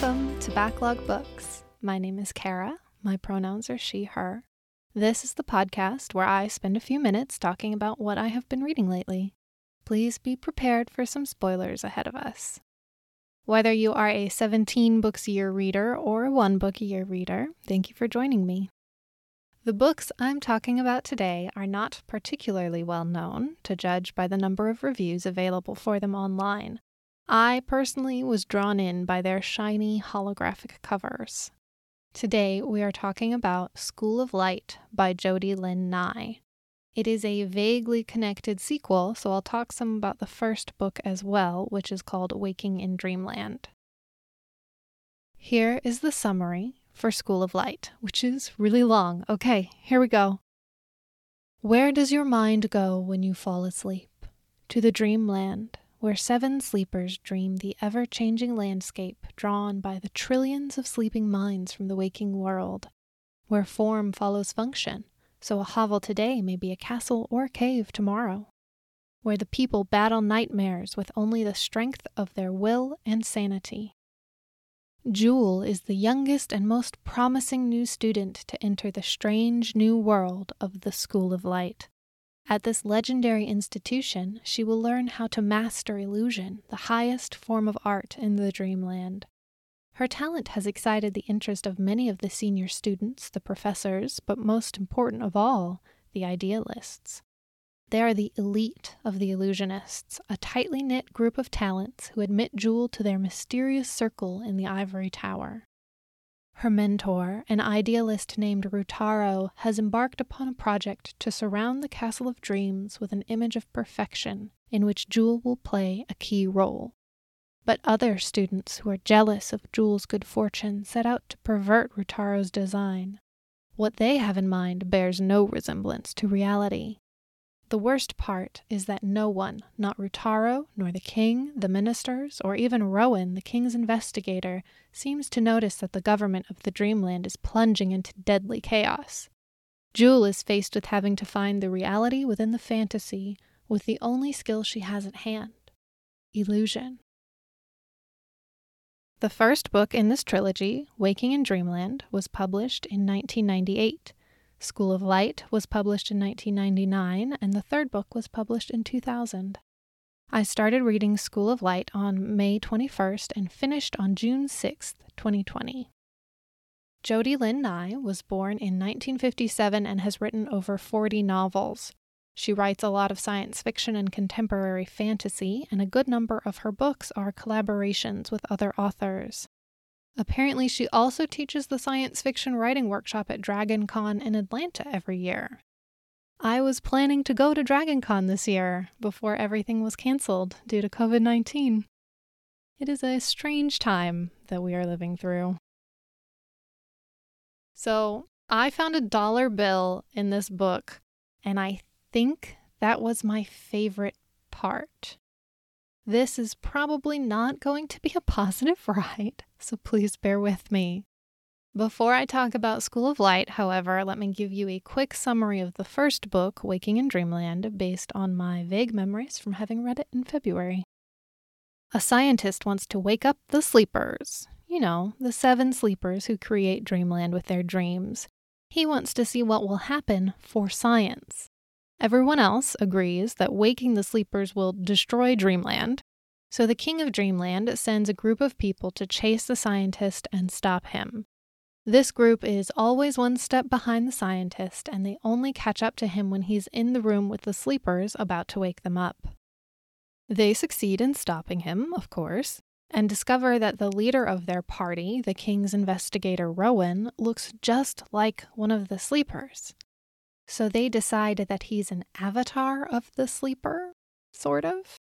Welcome to Backlog Books. My name is Kara. My pronouns are she, her. This is the podcast where I spend a few minutes talking about what I have been reading lately. Please be prepared for some spoilers ahead of us. Whether you are a 17 books a year reader or a 1 book a year reader, thank you for joining me. The books I'm talking about today are not particularly well known, to judge by the number of reviews available for them online. I personally was drawn in by their shiny holographic covers. Today we are talking about School of Light by Jody Lynn Nye. It is a vaguely connected sequel, so I'll talk some about the first book as well, which is called Waking in Dreamland. Here is the summary for School of Light, which is really long. Okay, here we go. Where does your mind go when you fall asleep? To the dreamland, where 7 sleepers dream the ever-changing landscape drawn by the trillions of sleeping minds from the waking world, where form follows function, so a hovel today may be a castle or cave tomorrow, where the people battle nightmares with only the strength of their will and sanity. Jewel is the youngest and most promising new student to enter the strange new world of the School of Light. At this legendary institution, she will learn how to master illusion, the highest form of art in the dreamland. Her talent has excited the interest of many of the senior students, the professors, but most important of all, the idealists. They are the elite of the illusionists, a tightly knit group of talents who admit Jewel to their mysterious circle in the ivory tower. Her mentor, an idealist named Rutaro, has embarked upon a project to surround the Castle of Dreams with an image of perfection, in which Jewel will play a key role. But other students who are jealous of Jewel's good fortune set out to pervert Rutaro's design. What they have in mind bears no resemblance to reality. The worst part is that no one, not Rutaro, nor the king, the ministers, or even Rowan, the king's investigator, seems to notice that the government of the Dreamland is plunging into deadly chaos. Jewel is faced with having to find the reality within the fantasy with the only skill she has at hand, illusion. The first book in this trilogy, Waking in Dreamland, was published in 1998. School of Light was published in 1999, and the third book was published in 2000. I started reading School of Light on May 21st and finished on June 6th, 2020. Jody Lynn Nye was born in 1957 and has written over 40 novels. She writes a lot of science fiction and contemporary fantasy, and a good number of her books are collaborations with other authors. Apparently, she also teaches the science fiction writing workshop at Dragon Con in Atlanta every year. I was planning to go to Dragon Con this year, before everything was canceled due to COVID-19. It is a strange time that we are living through. So, I found a $1 bill in this book, and I think that was my favorite part. This is probably not going to be a positive ride, so please bear with me. Before I talk about School of Light, however, let me give you a quick summary of the first book, Waking in Dreamland, based on my vague memories from having read it in February. A scientist wants to wake up the sleepers. You know, the 7 sleepers who create Dreamland with their dreams. He wants to see what will happen for science. Everyone else agrees that waking the sleepers will destroy Dreamland, so the King of Dreamland sends a group of people to chase the scientist and stop him. This group is always one step behind the scientist, and they only catch up to him when he's in the room with the sleepers about to wake them up. They succeed in stopping him, of course, and discover that the leader of their party, the King's investigator Rowan, looks just like one of the sleepers. So they decide that he's an avatar of the sleeper, sort of.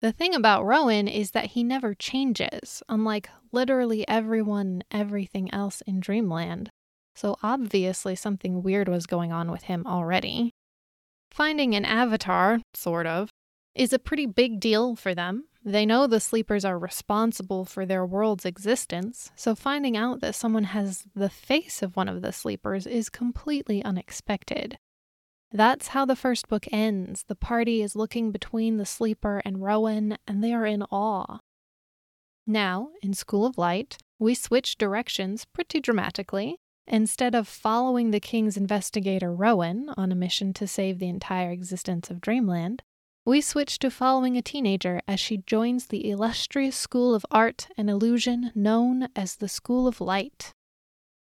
The thing about Rowan is that he never changes, unlike literally everyone and everything else in Dreamland, so obviously something weird was going on with him already. Finding an avatar, sort of, is a pretty big deal for them. They know the sleepers are responsible for their world's existence, so finding out that someone has the face of one of the sleepers is completely unexpected. That's how the first book ends. The party is looking between the sleeper and Rowan, and they are in awe. Now, in School of Light, we switch directions pretty dramatically. Instead of following the King's investigator Rowan on a mission to save the entire existence of Dreamland, we switch to following a teenager as she joins the illustrious School of Art and Illusion known as the School of Light.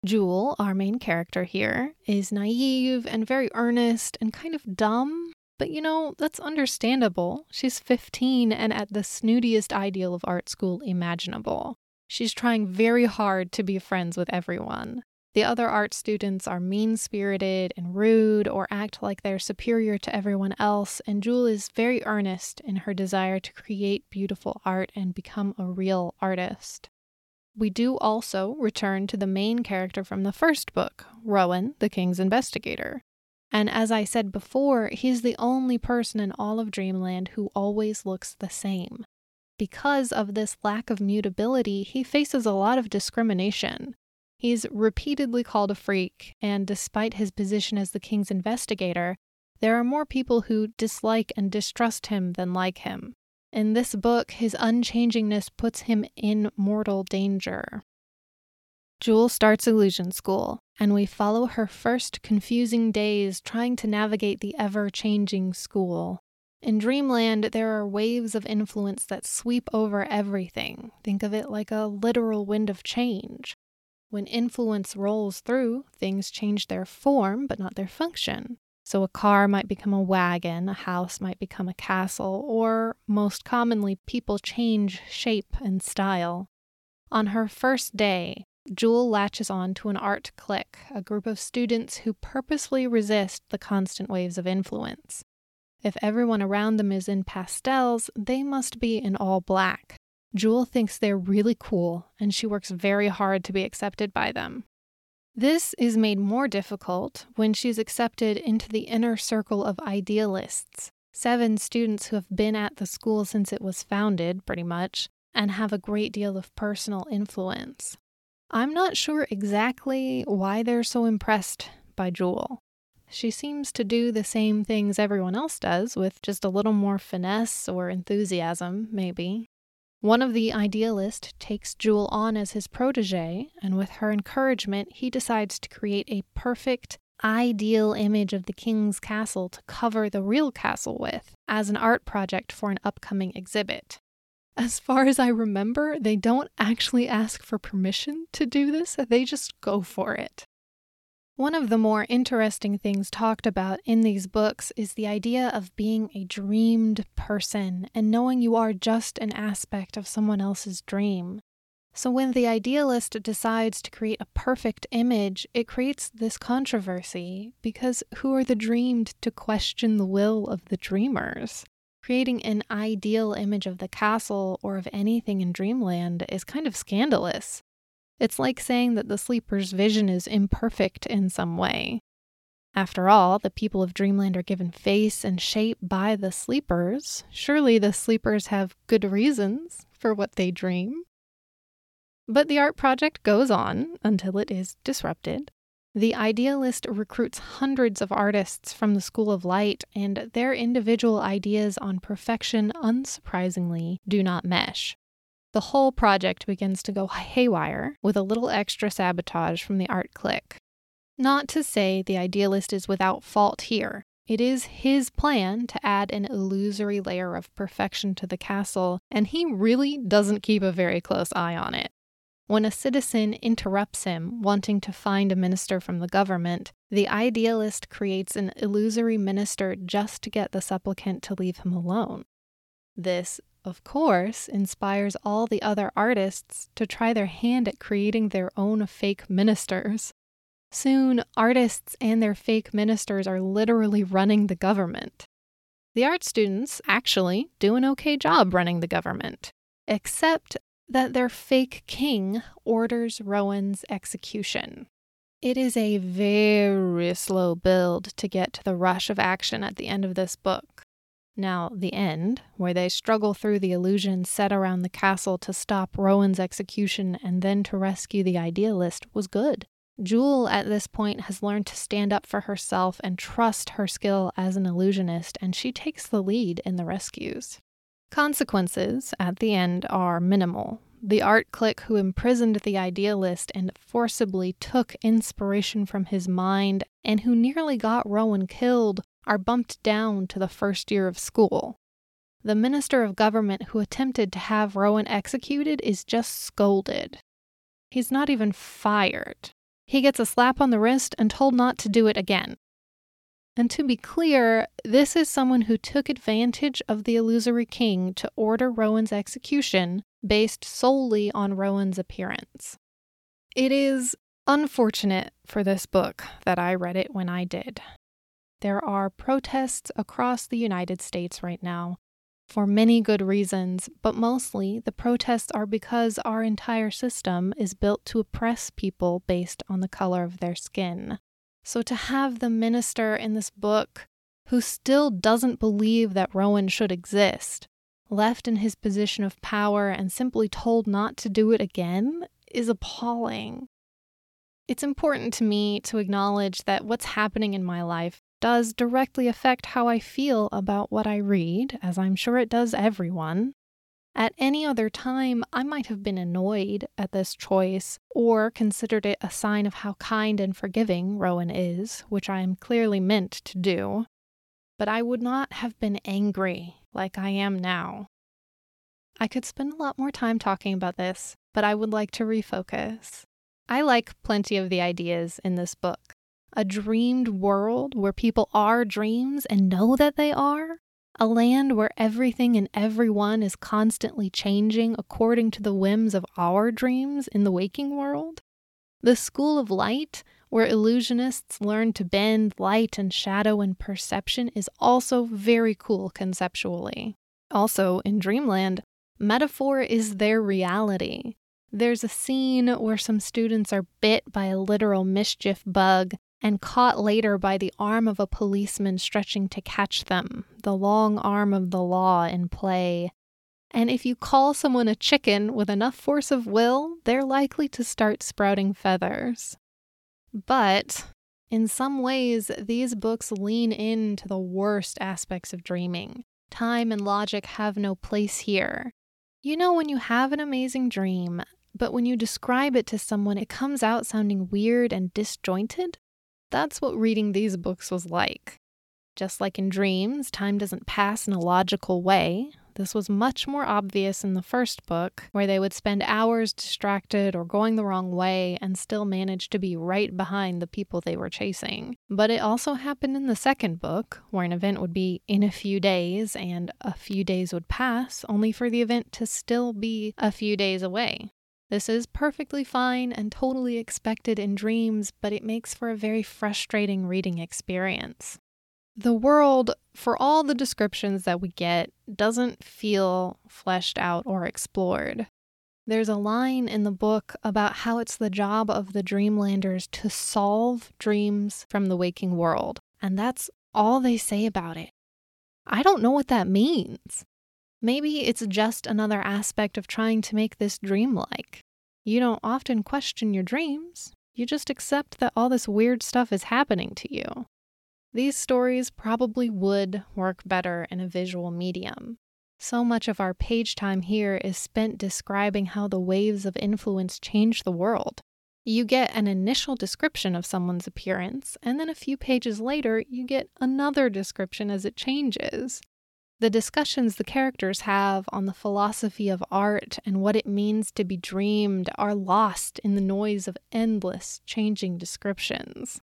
Jewel, our main character here, is naive and very earnest and kind of dumb, but that's understandable. She's 15 and at the snootiest ideal of art school imaginable. She's trying very hard to be friends with everyone. The other art students are mean-spirited and rude or act like they're superior to everyone else, and Jewel is very earnest in her desire to create beautiful art and become a real artist. We do also return to the main character from the first book, Rowan, the King's investigator. And as I said before, he's the only person in all of Dreamland who always looks the same. Because of this lack of mutability, he faces a lot of discrimination. He's repeatedly called a freak, and despite his position as the King's investigator, there are more people who dislike and distrust him than like him. In this book, his unchangingness puts him in mortal danger. Jewel starts illusion school, and we follow her first confusing days trying to navigate the ever-changing school. In Dreamland, there are waves of influence that sweep over everything. Think of it like a literal wind of change. When influence rolls through, things change their form but not their function. So a car might become a wagon, a house might become a castle, or, most commonly, people change shape and style. On her first day, Jewel latches on to an art clique, a group of students who purposely resist the constant waves of influence. If everyone around them is in pastels, they must be in all black. Jewel thinks they're really cool, and she works very hard to be accepted by them. This is made more difficult when she's accepted into the inner circle of idealists, 7 students who have been at the school since it was founded, pretty much, and have a great deal of personal influence. I'm not sure exactly why they're so impressed by Jewel. She seems to do the same things everyone else does, with just a little more finesse or enthusiasm, maybe. One of the idealists takes Jewel on as his protege, and with her encouragement, he decides to create a perfect, ideal image of the King's castle to cover the real castle with, as an art project for an upcoming exhibit. As far as I remember, they don't actually ask for permission to do this, they just go for it. One of the more interesting things talked about in these books is the idea of being a dreamed person and knowing you are just an aspect of someone else's dream. So when the idealist decides to create a perfect image, it creates this controversy because who are the dreamed to question the will of the dreamers? Creating an ideal image of the castle or of anything in Dreamland is kind of scandalous. It's like saying that the sleeper's vision is imperfect in some way. After all, the people of Dreamland are given face and shape by the sleepers. Surely the sleepers have good reasons for what they dream. But the art project goes on until it is disrupted. The idealist recruits hundreds of artists from the School of Light, and their individual ideas on perfection, unsurprisingly, do not mesh. The whole project begins to go haywire with a little extra sabotage from the art clique. Not to say the idealist is without fault here. It is his plan to add an illusory layer of perfection to the castle, and he really doesn't keep a very close eye on it. When a citizen interrupts him, wanting to find a minister from the government, the idealist creates an illusory minister just to get the supplicant to leave him alone. This, of course, inspires all the other artists to try their hand at creating their own fake ministers. Soon, artists and their fake ministers are literally running the government. The art students actually do an okay job running the government, except that their fake king orders Rowan's execution. It is a very slow build to get to the rush of action at the end of this book. Now, the end, where they struggle through the illusion set around the castle to stop Rowan's execution and then to rescue the idealist, was good. Jewel, at this point, has learned to stand up for herself and trust her skill as an illusionist, and she takes the lead in the rescues. Consequences, at the end, are minimal. the art clique who imprisoned the idealist and forcibly took inspiration from his mind and who nearly got Rowan killed, are bumped down to the first year of school. The minister of government who attempted to have Rowan executed is just scolded. He's not even fired. He gets a slap on the wrist and told not to do it again. And to be clear, this is someone who took advantage of the illusory king to order Rowan's execution based solely on Rowan's appearance. It is unfortunate for this book that I read it when I did. There are protests across the United States right now for many good reasons, but mostly the protests are because our entire system is built to oppress people based on the color of their skin. So to have the minister in this book, who still doesn't believe that Rowan should exist, left in his position of power and simply told not to do it again, is appalling. It's important to me to acknowledge that what's happening in my life does directly affect how I feel about what I read, as I'm sure it does everyone. At any other time, I might have been annoyed at this choice or considered it a sign of how kind and forgiving Rowan is, which I am clearly meant to do, but I would not have been angry like I am now. I could spend a lot more time talking about this, but I would like to refocus. I like plenty of the ideas in this book. A dreamed world where people are dreams and know that they are. A land where everything and everyone is constantly changing according to the whims of our dreams in the waking world. The School of Light, where illusionists learn to bend light and shadow and perception, is also very cool conceptually. Also, in Dreamland, metaphor is their reality. There's a scene where some students are bit by a literal mischief bug and caught later by the arm of a policeman stretching to catch them, the long arm of the law in play. And if you call someone a chicken with enough force of will, they're likely to start sprouting feathers. But in some ways, these books lean into the worst aspects of dreaming. Time and logic have no place here. You know when you have an amazing dream, but when you describe it to someone, it comes out sounding weird and disjointed? That's what reading these books was like. Just like in dreams, time doesn't pass in a logical way. This was much more obvious in the first book, where they would spend hours distracted or going the wrong way and still manage to be right behind the people they were chasing. But it also happened in the second book, where an event would be in a few days and a few days would pass, only for the event to still be a few days away. This is perfectly fine and totally expected in dreams, but it makes for a very frustrating reading experience. The world, for all the descriptions that we get, doesn't feel fleshed out or explored. There's a line in the book about how it's the job of the Dreamlanders to solve dreams from the waking world, and that's all they say about it. I don't know what that means. Maybe it's just another aspect of trying to make this dreamlike. You don't often question your dreams. You just accept that all this weird stuff is happening to you. These stories probably would work better in a visual medium. So much of our page time here is spent describing how the waves of influence change the world. You get an initial description of someone's appearance, and then a few pages later, you get another description as it changes. The discussions the characters have on the philosophy of art and what it means to be dreamed are lost in the noise of endless changing descriptions.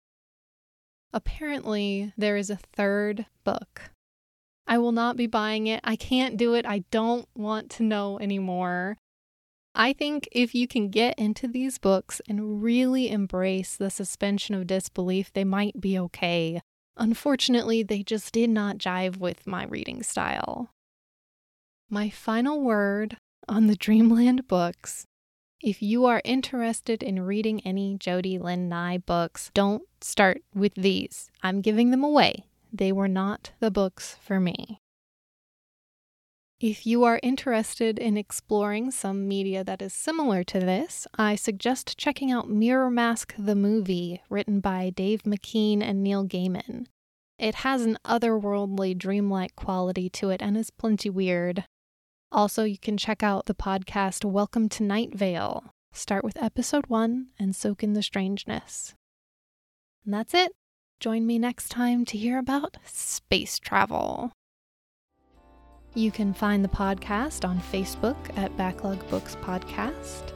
Apparently, there is a third book. I will not be buying it. I can't do it. I don't want to know anymore. I think if you can get into these books and really embrace the suspension of disbelief, they might be okay. Unfortunately, they just did not jive with my reading style. My final word on the Dreamland books: if you are interested in reading any Jody Lynn Nye books, don't start with these. I'm giving them away. They were not the books for me. If you are interested in exploring some media that is similar to this, I suggest checking out Mirror Mask the Movie, written by Dave McKean and Neil Gaiman. It has an otherworldly, dreamlike quality to it and is plenty weird. Also, you can check out the podcast Welcome to Night Vale. Start with episode 1 and soak in the strangeness. And that's it. Join me next time to hear about space travel. You can find the podcast on Facebook at Backlog Books Podcast.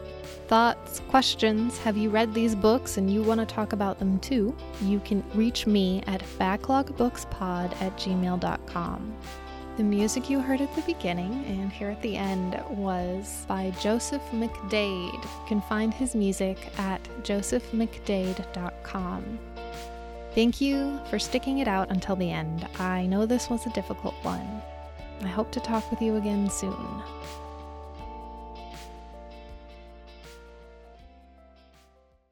Thoughts, questions, have you read these books and you want to talk about them too? You can reach me at backlogbookspod@gmail.com. The music you heard at the beginning and here at the end was by Joseph McDade. You can find his music at josephmcdade.com. Thank you for sticking it out until the end. I know this was a difficult one. I hope to talk with you again soon.